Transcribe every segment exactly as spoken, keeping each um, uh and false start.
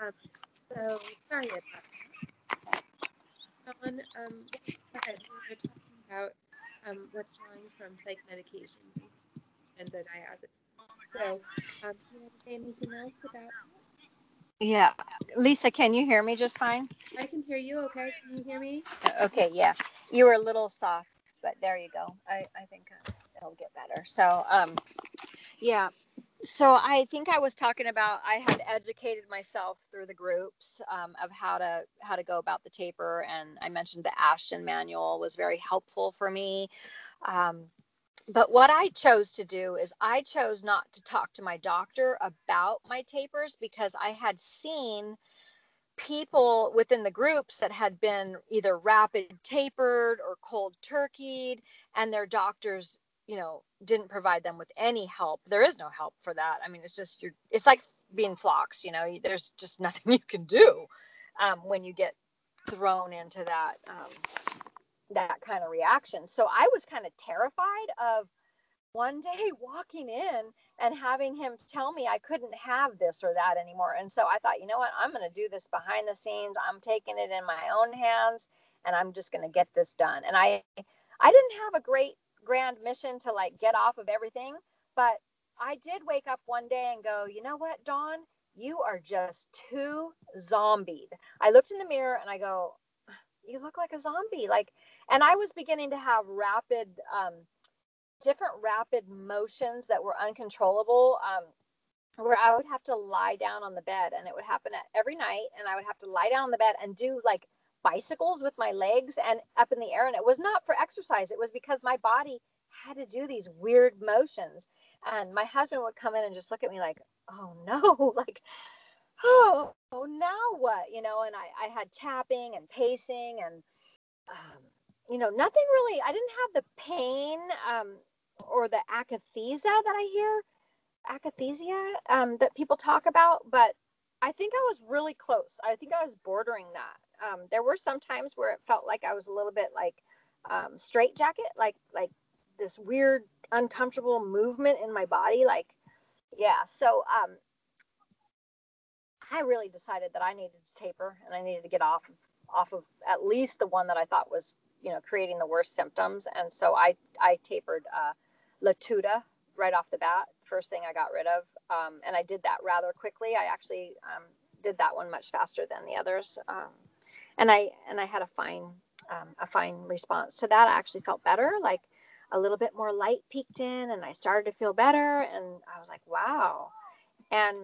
Um, so, sorry about that. Someone, um, ahead. We were talking about um, withdrawing from psych medications and the diazepam. So, um, do you want to say anything else about that? Yeah. Lisa, can you hear me just fine? I can hear you, okay. Can you hear me? Okay, yeah. You were a little soft, but there you go. I, I think it'll get better. So, um, yeah. So I think I was talking about, I had educated myself through the groups um, of how to how to go about the taper. And I mentioned the Ashton manual was very helpful for me. Um, but what I chose to do is I chose not to talk to my doctor about my tapers because I had seen people within the groups that had been either rapid tapered or cold turkeyed, and their doctors, you know, didn't provide them with any help. There is no help for that. I mean, it's just, you're, it's like being floxed, you know, there's just nothing you can do um, when you get thrown into that, um, that kind of reaction. So I was kind of terrified of one day walking in and having him tell me I couldn't have this or that anymore. And so I thought, you know what, I'm going to do this behind the scenes. I'm taking it in my own hands and I'm just going to get this done. And I, I didn't have a great grand mission to like get off of everything, but I did wake up one day and go, you know what, Dawn, you are just too zombied. I looked in the mirror and I go, you look like a zombie. Like, and I was beginning to have rapid, um, different rapid motions that were uncontrollable, um, where I would have to lie down on the bed, and it would happen at every night. And I would have to lie down on the bed and do like bicycles with my legs and up in the air. And it was not for exercise. It was because my body had to do these weird motions. And my husband would come in and just look at me like, oh no, like, oh, oh now what, you know? And I, I had tapping and pacing and, um, you know, nothing really, I didn't have the pain, um, or the akathisia that I hear, akathisia, um, that people talk about, but I think I was really close. I think I was bordering that. Um, there were some times where it felt like I was a little bit like um, straight jacket, like like this weird, uncomfortable movement in my body. Like, yeah. So um, I really decided that I needed to taper and I needed to get off, off of at least the one that I thought was, you know, creating the worst symptoms. And so I, I tapered uh, Latuda right off the bat. First thing I got rid of. Um, and I did that rather quickly. I actually um, did that one much faster than the others. Um, And I and I had a fine um, a fine response to that. I actually felt better, like a little bit more light peeked in, and I started to feel better. And I was like, wow. And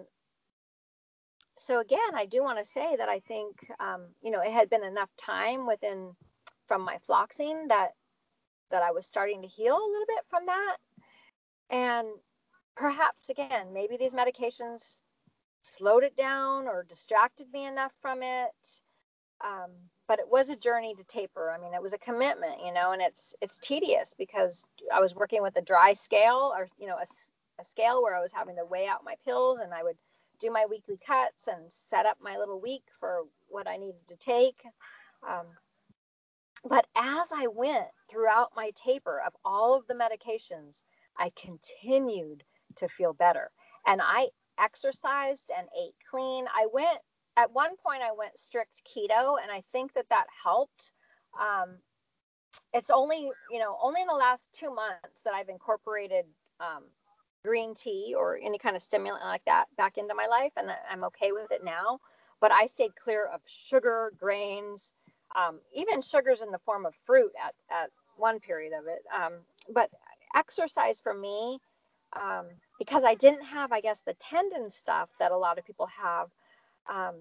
so again, I do want to say that I think um, you know, it had been enough time within from my floxing that that I was starting to heal a little bit from that. And perhaps again, maybe these medications slowed it down or distracted me enough from it. Um, but it was a journey to taper. I mean, it was a commitment, you know, and it's, it's tedious because I was working with a dry scale or, you know, a, a scale where I was having to weigh out my pills, and I would do my weekly cuts and set up my little week for what I needed to take. Um, but as I went throughout my taper of all of the medications, I continued to feel better, and I exercised and ate clean. I went At one point, I went strict keto, and I think that that helped. Um, it's only, you know, only in the last two months that I've incorporated um, green tea or any kind of stimulant like that back into my life, and I'm okay with it now. But I stayed clear of sugar, grains, um, even sugars in the form of fruit at, at one period of it. Um, but exercise for me, um, because I didn't have, I guess, the tendon stuff that a lot of people have. Um,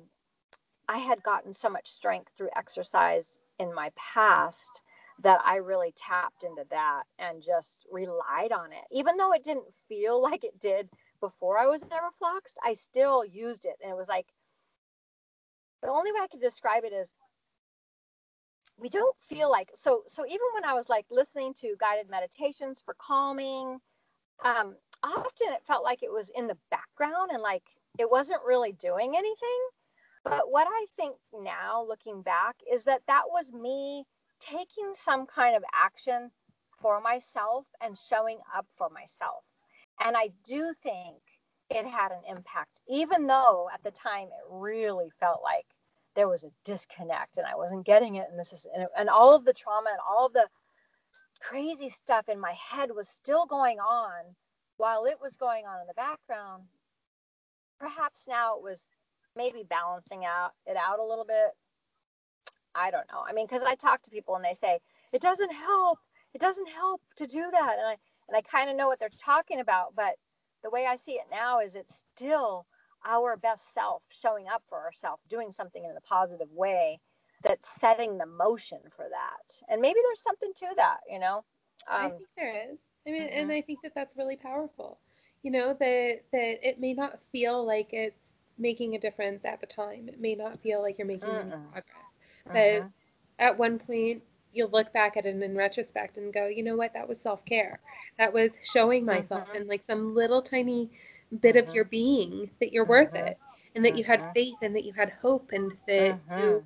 I had gotten so much strength through exercise in my past that I really tapped into that and just relied on it. Even though it didn't feel like it did before I was ever floxed, I still used it. And it was like, the only way I could describe it is we don't feel like, so, so even when I was like listening to guided meditations for calming, um, often it felt like it was in the background and like, it wasn't really doing anything. But what I think now looking back is that that was me taking some kind of action for myself and showing up for myself. And I do think it had an impact, even though at the time it really felt like there was a disconnect and I wasn't getting it. And this is, and, and all of the trauma and all of the crazy stuff in my head was still going on while it was going on in the background. Perhaps now it was maybe balancing out it out a little bit. I don't know. I mean, because I talk to people and they say, it doesn't help. It doesn't help to do that. And I, and I kind of know what they're talking about, but the way I see it now is it's still our best self showing up for ourselves, doing something in a positive way that's setting the motion for that. And maybe there's something to that, you know? Um, I think there is. I mean, mm-hmm. and I think that that's really powerful, you know, that, that it may not feel like it's making a difference at the time. It may not feel like you're making mm-hmm. any progress, but mm-hmm. at one point you'll look back at it in retrospect and go, you know what, that was self-care. That was showing myself mm-hmm. and like some little tiny bit mm-hmm. of your being that you're mm-hmm. worth it, and that mm-hmm. you had faith and that you had hope, and that mm-hmm. you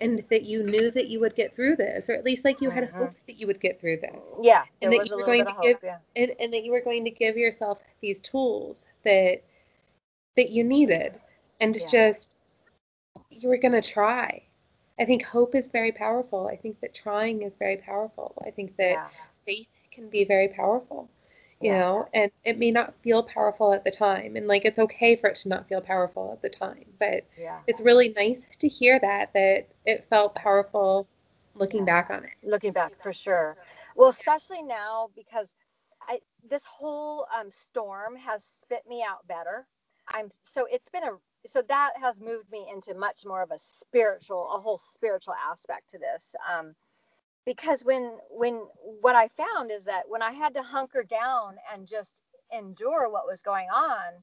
and that you knew that you would get through this, or at least like you mm-hmm. had hope that you would get through this. Yeah. And that you were going to hope, give yeah. and, and that you were going to give yourself these tools that that you needed, and yeah. just you were going to try. I think hope is very powerful. I think that trying is very powerful. I think that yeah. faith can be very powerful, you yeah. know, and it may not feel powerful at the time. And like, it's okay for it to not feel powerful at the time, but yeah. it's really nice to hear that, that it felt powerful looking yeah. back on it. Looking back, looking back for sure. Well, especially now, because I, this whole um, storm has spit me out better. I'm, so it's been a, so that has moved me into much more of a spiritual, a whole spiritual aspect to this. Um, because when, when, what I found is that when I had to hunker down and just endure what was going on,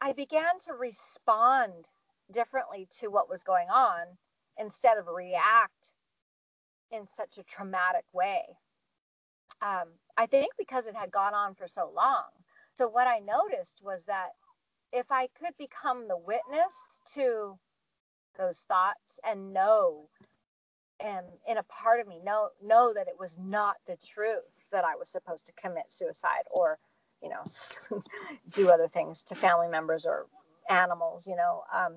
I began to respond differently to what was going on instead of react in such a traumatic way. Um, I think because it had gone on for so long. So what I noticed was that if I could become the witness to those thoughts and know, and in a part of me, know, know that it was not the truth that I was supposed to commit suicide or, you know, do other things to family members or animals, you know, um,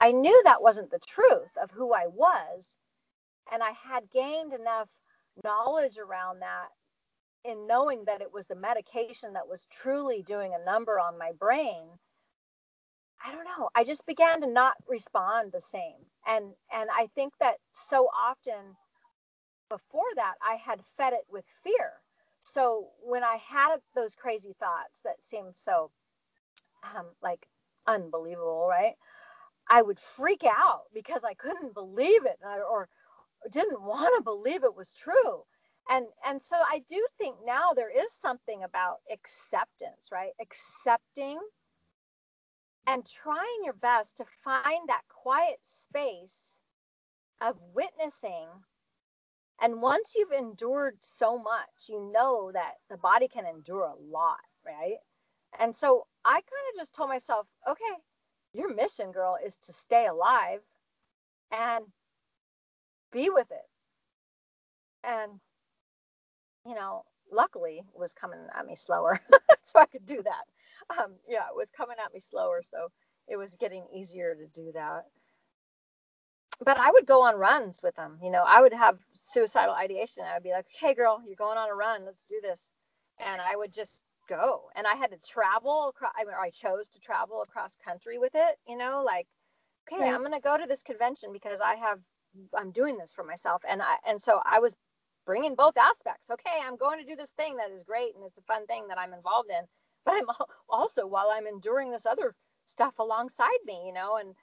I knew that wasn't the truth of who I was. And I had gained enough knowledge around that in knowing that it was the medication that was truly doing a number on my brain. I don't know. I just began to not respond the same. And, and I think that so often before that, I had fed it with fear. So when I had those crazy thoughts that seemed so um, like unbelievable, right? I would freak out because I couldn't believe it or didn't want to believe it was true. And and so I do think now there is something about acceptance, right? Accepting and trying your best to find that quiet space of witnessing. And once you've endured so much, you know that the body can endure a lot, right? And so I kind of just told myself, okay, your mission, girl, is to stay alive and be with it. And you know, luckily it was coming at me slower, so I could do that. Um, yeah, it was coming at me slower, so it was getting easier to do that. But I would go on runs with them. You know, I would have suicidal ideation. I would be like, hey, girl, you're going on a run. Let's do this. And I would just go. And I had to travel. Across, I mean, or I chose to travel across country with it, you know, like, okay, right. I'm going to go to this convention because I have, I'm doing this for myself. And I, and so I was bringing both aspects. Okay, I'm going to do this thing that is great and it's a fun thing that I'm involved in, but I'm also, while I'm enduring this other stuff alongside me, you know, and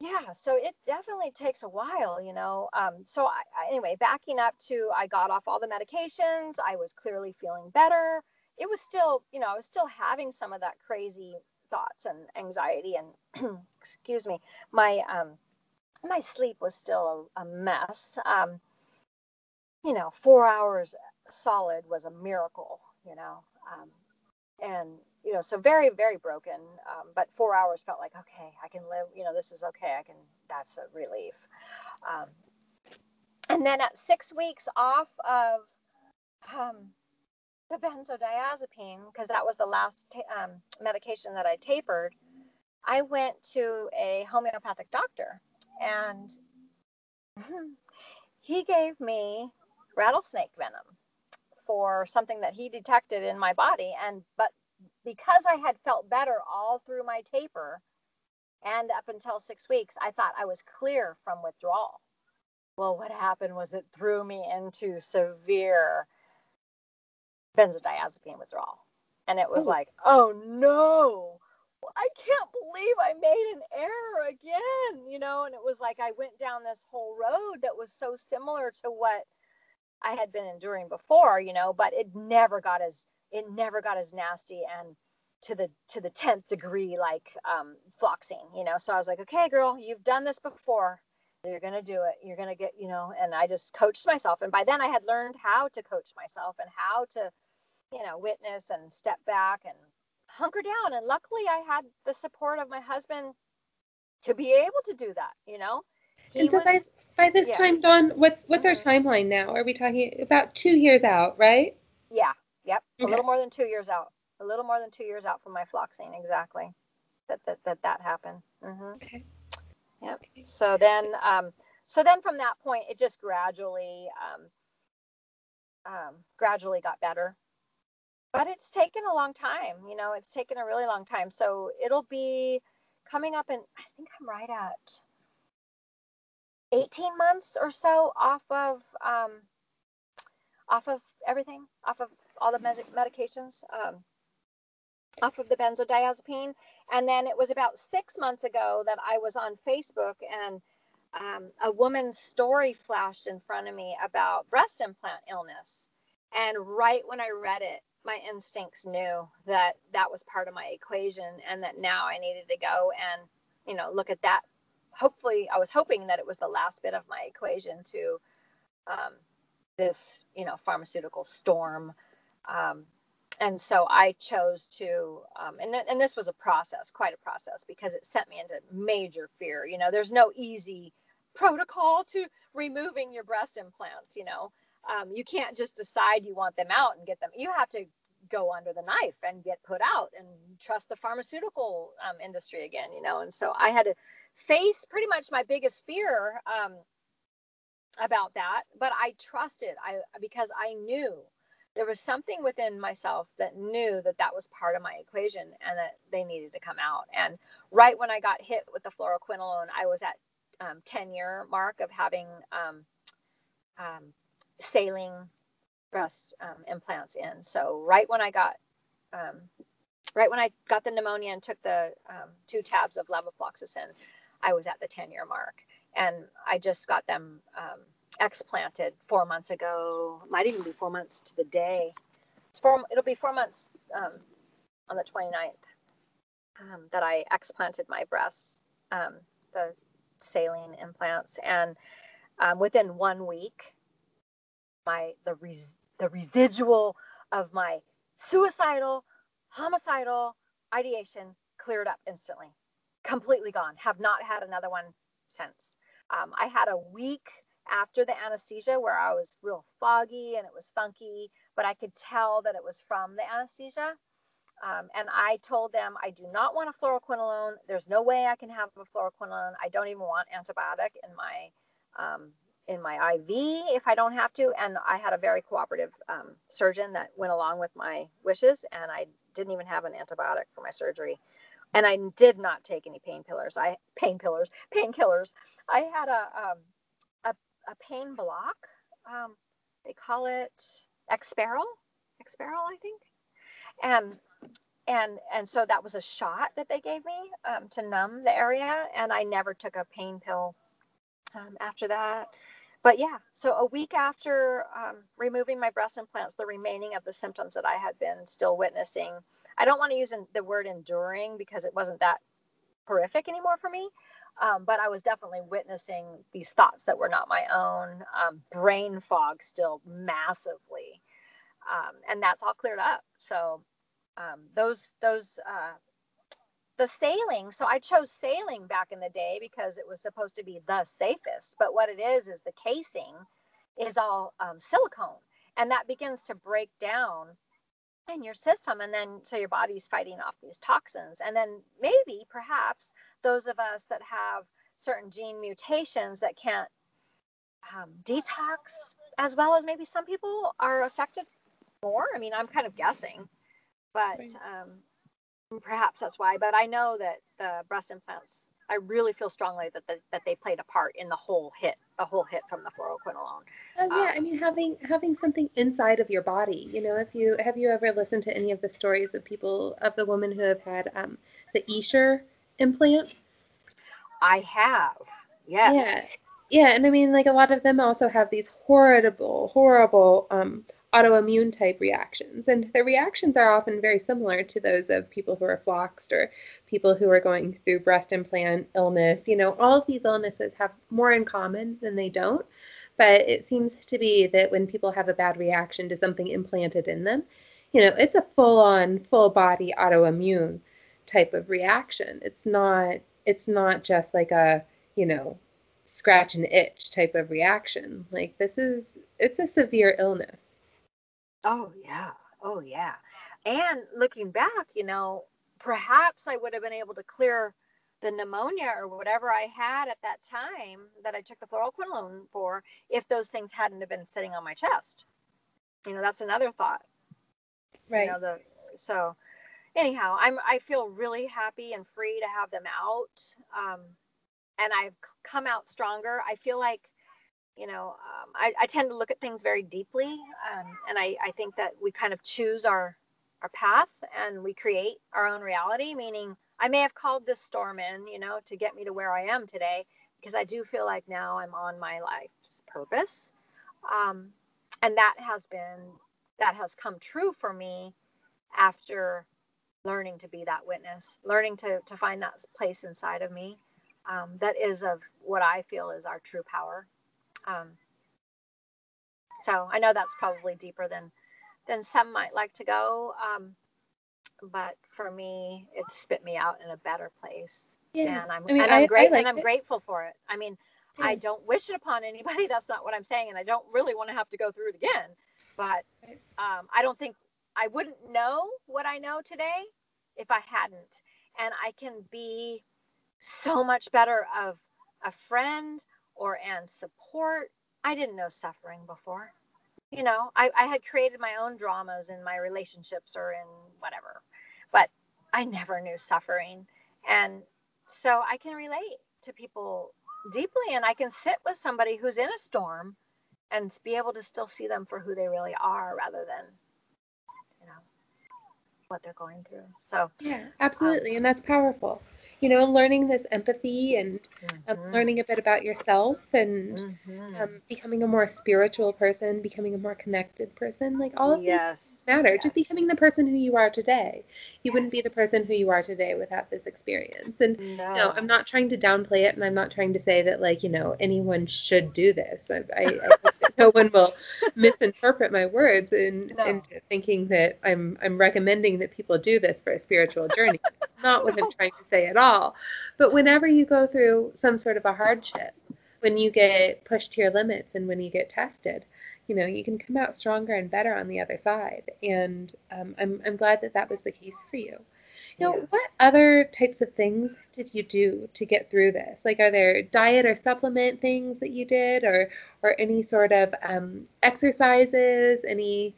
yeah, so it definitely takes a while, you know. Um, so I, I, anyway, backing up to, I got off all the medications. I was clearly feeling better. It was still, you know, I was still having some of that crazy thoughts and anxiety and excuse me, my, um, my sleep was still a, a mess. Um, you know, four hours solid was a miracle, you know, um, and, you know, so very, very broken. Um, but four hours felt like, okay, I can live, you know, this is okay. I can, that's a relief. Um, and then at six weeks off of um, the benzodiazepine, because that was the last ta- um, medication that I tapered, I went to a homeopathic doctor, and he gave me rattlesnake venom for something that he detected in my body. And but because I had felt better all through my taper and up until six weeks, I thought I was clear from withdrawal. Well, what happened was it threw me into severe benzodiazepine withdrawal. And it was Ooh. like, oh no, I can't believe I made an error again, you know? And it was like I went down this whole road that was so similar to what I had been enduring before, you know, but it never got as, it never got as nasty and to the, to the tenth degree, like um, floxing, you know? So I was like, okay, girl, you've done this before. You're going to do it. You're going to get, you know, and I just coached myself. And by then I had learned how to coach myself and how to, you know, witness and step back and hunker down. And luckily I had the support of my husband to be able to do that, you know? He and so was, by, by this yeah. time, Dawn, what's what's mm-hmm. our timeline now? Are we talking about two years out, right? Yeah. Yep. Okay. A little more than two years out. A little more than two years out from my floxing. Exactly. That that that, that happened. Mm-hmm. Okay. Yep. Okay. So then, um, so then from that point, it just gradually, um, um, gradually got better. But it's taken a long time. You know, it's taken a really long time. So it'll be coming up in, I think I'm right at eighteen months or so off of, um, off of everything, off of all the med- medications, um, off of the benzodiazepine. And then it was about six months ago that I was on Facebook, and um, a woman's story flashed in front of me about breast implant illness. And right when I read it, my instincts knew that that was part of my equation and that now I needed to go and, you know, look at that. Hopefully, I was hoping that it was the last bit of my equation to um, this, you know, pharmaceutical storm. Um, And so I chose to, um, and, th- and this was a process, quite a process, because it sent me into major fear. You know, there's no easy protocol to removing your breast implants. You know, um, you can't just decide you want them out and get them. You have to go under the knife and get put out and trust the pharmaceutical um, industry again, you know. And so I had to face pretty much my biggest fear um, about that. But I trusted I because I knew. There was something within myself that knew that that was part of my equation and that they needed to come out. And right when I got hit with the fluoroquinolone, I was at um, ten year mark of having um, um, saline breast um, implants in. So right when I got, um, right when I got the pneumonia and took the um, two tabs of levofloxacin, I was at the ten year mark, and I just got them um, explanted four months ago. Might even be four months to the day. It's four, it'll be four months um, on the twenty-ninth um, that I explanted my breasts, um, the saline implants, and um, within one week, my the res, the residual of my suicidal, homicidal ideation cleared up instantly, completely gone. Have not had another one since. Um, I had a week after the anesthesia where I was real foggy and it was funky, but I could tell that it was from the anesthesia. Um, and I told them, I do not want a fluoroquinolone. There's no way I can have a fluoroquinolone. I don't even want antibiotic in my, um, in my I V if I don't have to. And I had a very cooperative um, surgeon that went along with my wishes, and I didn't even have an antibiotic for my surgery. And I did not take any painkillers. I painkillers, painkillers. I had a, um, a pain block. Um, they call it Exparel, Exparel, I think. And, and, and so that was a shot that they gave me um, to numb the area. And I never took a pain pill um, after that. But yeah, so a week after um, removing my breast implants, the remaining of the symptoms that I had been still witnessing, I don't want to use the word enduring because it wasn't that horrific anymore for me. Um, but I was definitely witnessing these thoughts that were not my own, um, brain fog still massively. Um, and that's all cleared up. So, um, those, those, uh, the sailing. So I chose sailing back in the day because it was supposed to be the safest, but what it is, is the casing is all, um, silicone, and that begins to break down in your system. And then, so your body's fighting off these toxins. And then maybe, perhaps, those of us that have certain gene mutations that can't um, detox as well as maybe some people are affected more. I mean, I'm kind of guessing, but um, perhaps that's why. But I know that the breast implants, I really feel strongly that the, that they played a part in the whole hit, the whole hit from the fluoroquinolone. Oh yeah, um, I mean having having something inside of your body. You know, if you have you ever listened to any of the stories of people of the women who have had um, the Escher implant? I have. Yes. Yeah. Yeah, and I mean, like a lot of them also have these horrible, horrible um, autoimmune type reactions, and the reactions are often very similar to those of people who are floxed or people who are going through breast implant illness. You know, all of these illnesses have more in common than they don't, but it seems to be that when people have a bad reaction to something implanted in them, you know, it's a full-on, full-body autoimmune type of reaction. It's not. It's not just like a, you know, scratch and itch type of reaction. Like this is, it's a severe illness. Oh yeah. Oh yeah. And looking back, you know, perhaps I would have been able to clear the pneumonia or whatever I had at that time that I took the fluoroquinolone for, if those things hadn't have been sitting on my chest. You know, that's another thought. Right. You know, the, so anyhow, I'm, I feel really happy and free to have them out. Um, And I've come out stronger. I feel like, you know, um, I, I tend to look at things very deeply. Um, and I, I think that we kind of choose our, our path and we create our own reality, meaning I may have called this storm in, you know, to get me to where I am today, because I do feel like now I'm on my life's purpose. Um, and that has been, that has come true for me after learning to be that witness, learning to, to find that place inside of me. Um, that is of what I feel is our true power. Um, so I know that's probably deeper than than some might like to go. Um, but for me, it spit me out in a better place. Yeah. And I'm, I mean, and I'm, I, great, I and I'm grateful for it. I mean, yeah. I don't wish it upon anybody. That's not what I'm saying. And I don't really want to have to go through it again. But um, I don't think I wouldn't know what I know today if I hadn't. And I can be so much better of a friend or and support. I didn't know suffering before. You know, I, I had created my own dramas in my relationships or in whatever, but I never knew suffering. And so I can relate to people deeply, and I can sit with somebody who's in a storm and be able to still see them for who they really are rather than, you know, what they're going through. So yeah, absolutely. Um, and that's powerful. You know, learning this empathy and um, mm-hmm. learning a bit about yourself and mm-hmm. um, becoming a more spiritual person, becoming a more connected person, like all of yes. these things matter. Yes. Just becoming the person who you are today. You yes. wouldn't be the person who you are today without this experience. And no. no, I'm not trying to downplay it, and I'm not trying to say that, like, you know, anyone should do this. I, I, I hope that no one will misinterpret my words into no. thinking that I'm I'm recommending that people do this for a spiritual journey. That's not what I'm trying to say at all. But whenever you go through some sort of a hardship, when you get pushed to your limits and when you get tested, you know, you can come out stronger and better on the other side. And um, I'm, I'm glad that that was the case for you. Now, yeah. what other types of things did you do to get through this? Like, are there diet or supplement things that you did, or or any sort of um, exercises? Any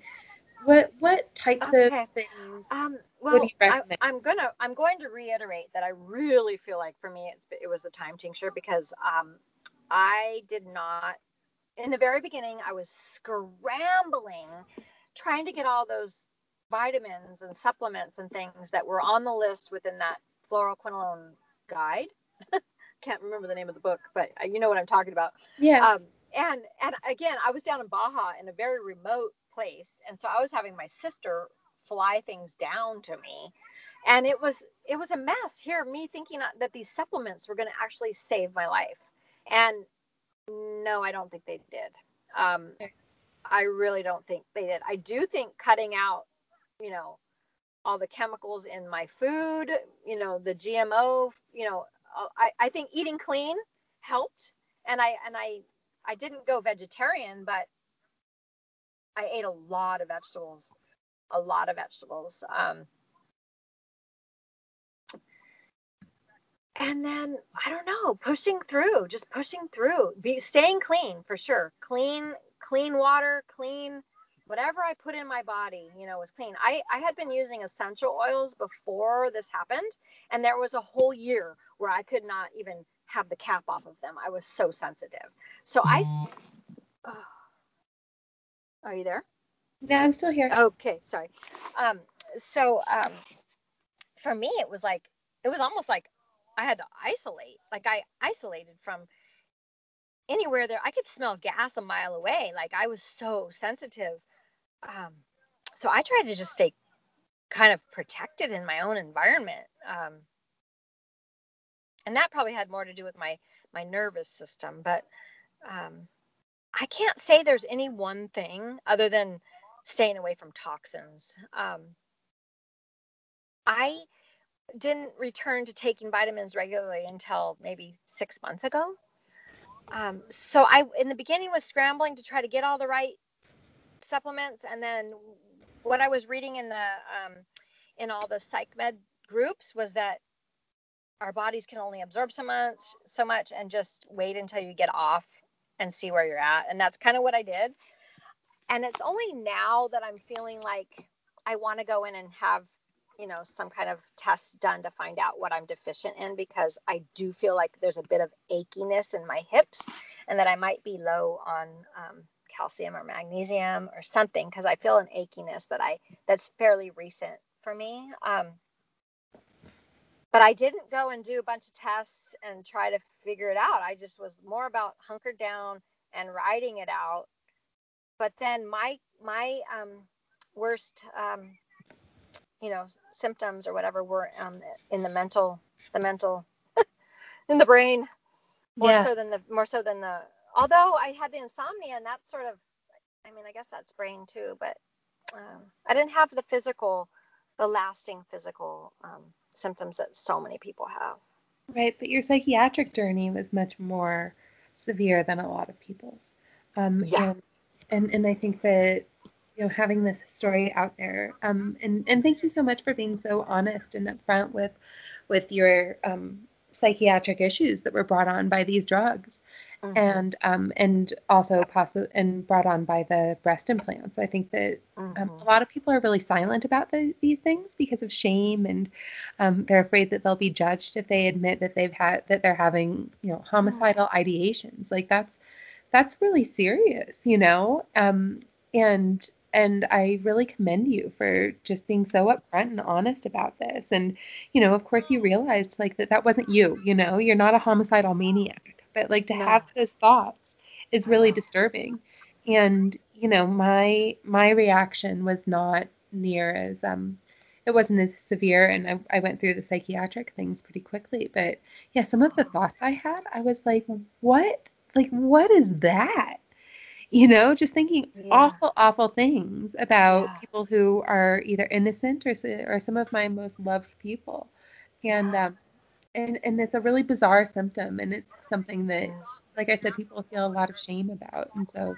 what what types okay. of things? Um, Well, I, I'm gonna I'm going to reiterate that I really feel like for me it's, it was the time tincture, because um, I did not in the very beginning. I was scrambling trying to get all those vitamins and supplements and things that were on the list within that fluoroquinolone guide. Can't remember the name of the book, but you know what I'm talking about. Yeah. Um, and and again, I was down in Baja in a very remote place, and so I was having my sister fly things down to me, and it was it was a mess here, me thinking that these supplements were going to actually save my life. And no, I don't think they did. um I really don't think they did. I do think cutting out, you know, all the chemicals in my food, you know, the G M O, you know, I, I think eating clean helped, and I and I I didn't go vegetarian, but I ate a lot of vegetables. a lot of vegetables. Um, and then, I don't know, pushing through, just pushing through, be staying clean for sure. Clean, clean water, clean, whatever I put in my body, you know, was clean. I, I had been using essential oils before this happened. And there was a whole year where I could not even have the cap off of them. I was so sensitive. So I, oh, are you there? Yeah, I'm still here. Okay, sorry. Um, so um, for me, it was like, it was almost like I had to isolate. Like I isolated from anywhere there. I could smell gas a mile away. Like I was so sensitive. Um, so I tried to just stay kind of protected in my own environment. Um, and that probably had more to do with my, my nervous system. But um, I can't say there's any one thing other than staying away from toxins. Um, I didn't return to taking vitamins regularly until maybe six months ago. Um, so I, in the beginning, was scrambling to try to get all the right supplements. And then what I was reading in the, um, in all the psych med groups was that our bodies can only absorb so much, so much, and just wait until you get off and see where you're at. And that's kind of what I did. And it's only now that I'm feeling like I want to go in and have, you know, some kind of test done to find out what I'm deficient in, because I do feel like there's a bit of achiness in my hips and that I might be low on um, calcium or magnesium or something, because I feel an achiness that I, that's fairly recent for me. Um, but I didn't go and do a bunch of tests and try to figure it out. I just was more about hunkered down and riding it out. But then my my um, worst, um, you know, symptoms or whatever were um, in the mental, the mental, in the brain, more yeah. so than the more so than the. Although I had the insomnia, and that's sort of, I mean, I guess that's brain too. But um, I didn't have the physical, the lasting physical um, symptoms that so many people have. Right, but your psychiatric journey was much more severe than a lot of people's. Um, yeah. And- And and I think that, you know, having this story out there, um, and, and thank you so much for being so honest and upfront with with your um, psychiatric issues that were brought on by these drugs, mm-hmm. and um, and also possi- and brought on by the breast implants. I think that mm-hmm. um, a lot of people are really silent about the, these things because of shame, and um, they're afraid that they'll be judged if they admit that they've had that they're having, you know, homicidal mm-hmm. ideations. Like that's. That's really serious, you know, um, and and I really commend you for just being so upfront and honest about this. And, you know, of course, you realized like that that wasn't you, you know, you're not a homicidal maniac, but like to no. have those thoughts is really disturbing. And, you know, my my reaction was not near as um, it wasn't as severe. And I, I went through the psychiatric things pretty quickly. But yeah, some of the thoughts I had, I was like, what? Like, what is that? You know, just thinking yeah. awful, awful things about yeah. people who are either innocent or or some of my most loved people. And, um, and, and it's a really bizarre symptom. And it's something that, like I said, people feel a lot of shame about. And so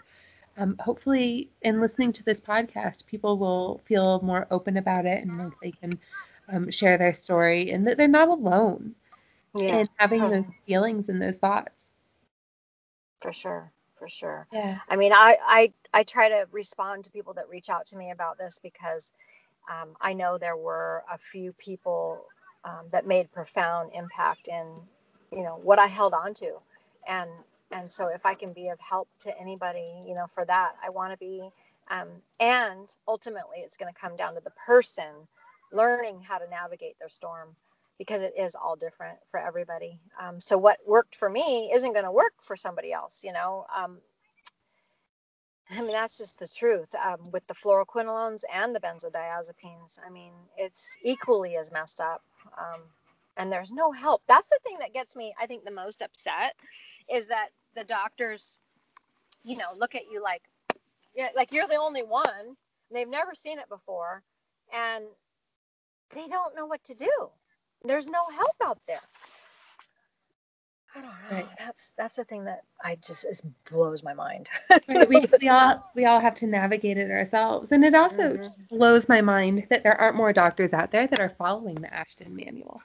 um, hopefully in listening to this podcast, people will feel more open about it and like they can um, share their story and that they're not alone yeah. in having totally. those feelings and those thoughts. For sure. For sure. Yeah. I mean, I, I, I try to respond to people that reach out to me about this because um, I know there were a few people um, that made profound impact in, you know, what I held on to. And, and so if I can be of help to anybody, you know, for that, I want to be, um, and ultimately it's going to come down to the person learning how to navigate their storm, because it is all different for everybody. Um, so what worked for me isn't going to work for somebody else, you know? Um, I mean, that's just the truth um, with the fluoroquinolones and the benzodiazepines. I mean, it's equally as messed up um, and there's no help. That's the thing that gets me, I think, the most upset is that the doctors, you know, look at you like, like you're the only one and they've never seen it before and they don't know what to do. There's no help out there. I don't know. Right. That's that's the thing that I just it blows my mind. Right. We we all we all have to navigate it ourselves, and it also mm-hmm. just blows my mind that there aren't more doctors out there that are following the Ashton manual.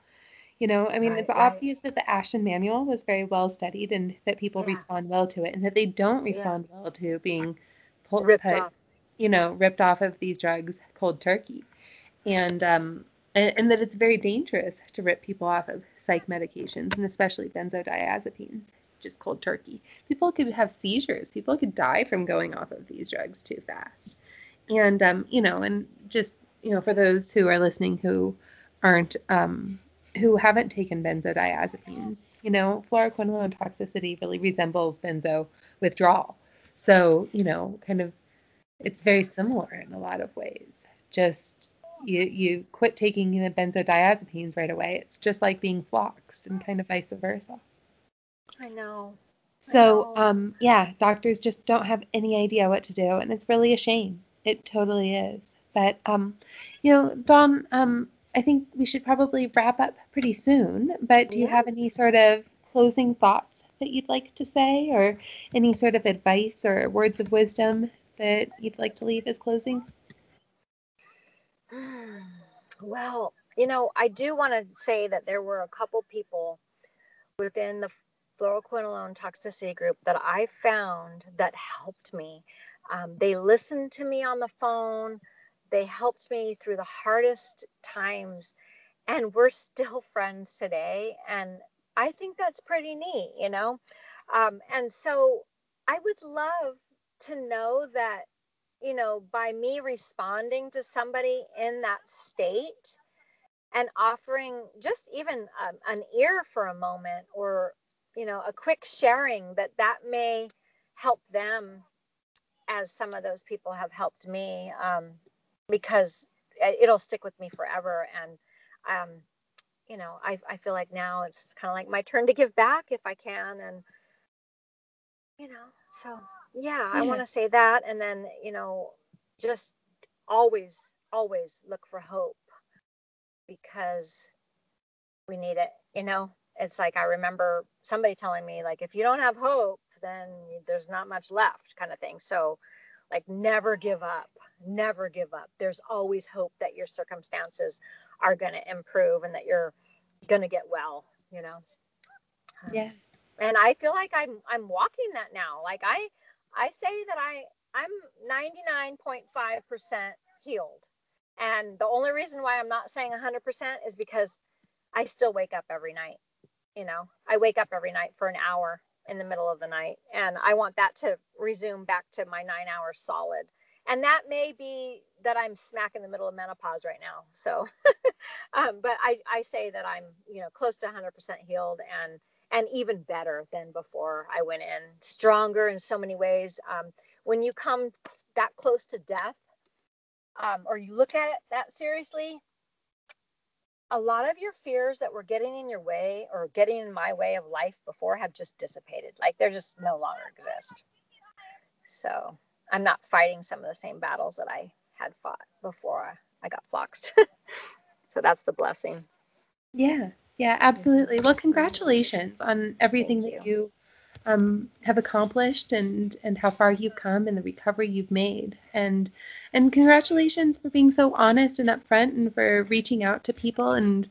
You know, I mean, right, it's right. obvious that the Ashton manual was very well studied, and that people yeah. respond well to it, and that they don't respond yeah. well to being pulled, ripped put, off. you know, ripped off of these drugs cold turkey, and um. And, and that it's very dangerous to rip people off of psych medications, and especially benzodiazepines, just cold turkey. People could have seizures. People could die from going off of these drugs too fast. And, um, you know, and just, you know, for those who are listening who aren't, um, who haven't taken benzodiazepines, you know, fluoroquinolone toxicity really resembles benzo withdrawal. So, you know, kind of, it's very similar in a lot of ways. Just... You you quit taking the benzodiazepines right away. It's just like being floxed, and kind of vice versa. I know. So I know. um yeah, doctors just don't have any idea what to do, and it's really a shame. It totally is. But um, you know, Dawn, um, I think we should probably wrap up pretty soon. But do yeah. you have any sort of closing thoughts that you'd like to say, or any sort of advice or words of wisdom that you'd like to leave as closing? Well, you know, I do want to say that there were a couple people within the fluoroquinolone toxicity group that I found that helped me. Um, they listened to me on the phone. They helped me through the hardest times, and we're still friends today. And I think that's pretty neat, you know? Um, and so I would love to know that, you know, by me responding to somebody in that state and offering just even a, an ear for a moment, or, you know, a quick sharing, that that may help them, as some of those people have helped me, um, because it'll stick with me forever. And, um, you know, I, I feel like now it's kind of like my turn to give back if I can. And, you know, so... Yeah, I yeah. want to say that. And then, you know, just always, always look for hope, because we need it. You know, it's like I remember somebody telling me, like, if you don't have hope, then there's not much left, kind of thing. So, like, never give up, never give up. There's always hope that your circumstances are going to improve and that you're going to get well, you know? Yeah. And I feel like I'm, I'm walking that now. Like I, I say that I, I'm ninety-nine point five percent healed. And the only reason why I'm not saying one hundred percent is because I still wake up every night. You know, I wake up every night for an hour in the middle of the night. And I want that to resume back to my nine hours solid. And that may be that I'm smack in the middle of menopause right now. So, um, but I, I say that I'm, you know, close to one hundred percent healed, and and even better than before I went in, stronger in so many ways. Um, when you come that close to death, um, or you look at it that seriously, a lot of your fears that were getting in your way, or getting in my way of life before, have just dissipated. Like, they're just no longer exist. So I'm not fighting some of the same battles that I had fought before I got floxed. So that's the blessing. Yeah. Yeah, absolutely. Well, congratulations on everything you. that you um, have accomplished, and, and how far you've come, and the recovery you've made. And and congratulations for being so honest and upfront, and for reaching out to people and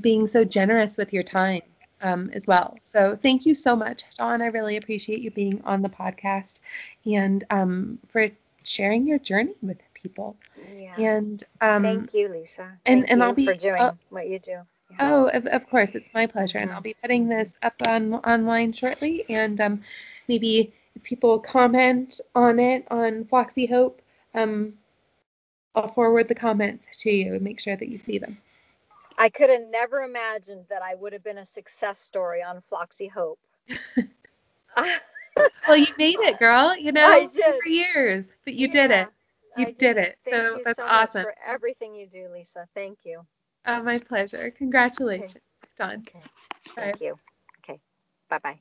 being so generous with your time um, as well. So thank you so much, Dawn. I really appreciate you being on the podcast, and um, for sharing your journey with people. Yeah. And um, thank you, Lisa. And, thank and you I'll be, for doing uh, what you do. Yeah. Oh, of, of course. It's my pleasure. And I'll be putting this up on online shortly. And um, maybe if people comment on it on Floxy Hope, um, I'll forward the comments to you and make sure that you see them. I could have never imagined that I would have been a success story on Floxy Hope. Well, you made it, girl. You know, I did. For years. But you yeah, did it. You did. did it. Thank so you that's so awesome. Much for everything you do, Lisa. Thank you. Oh, my pleasure. Congratulations, okay. Dawn. Okay. Thank you. Okay. Bye-bye.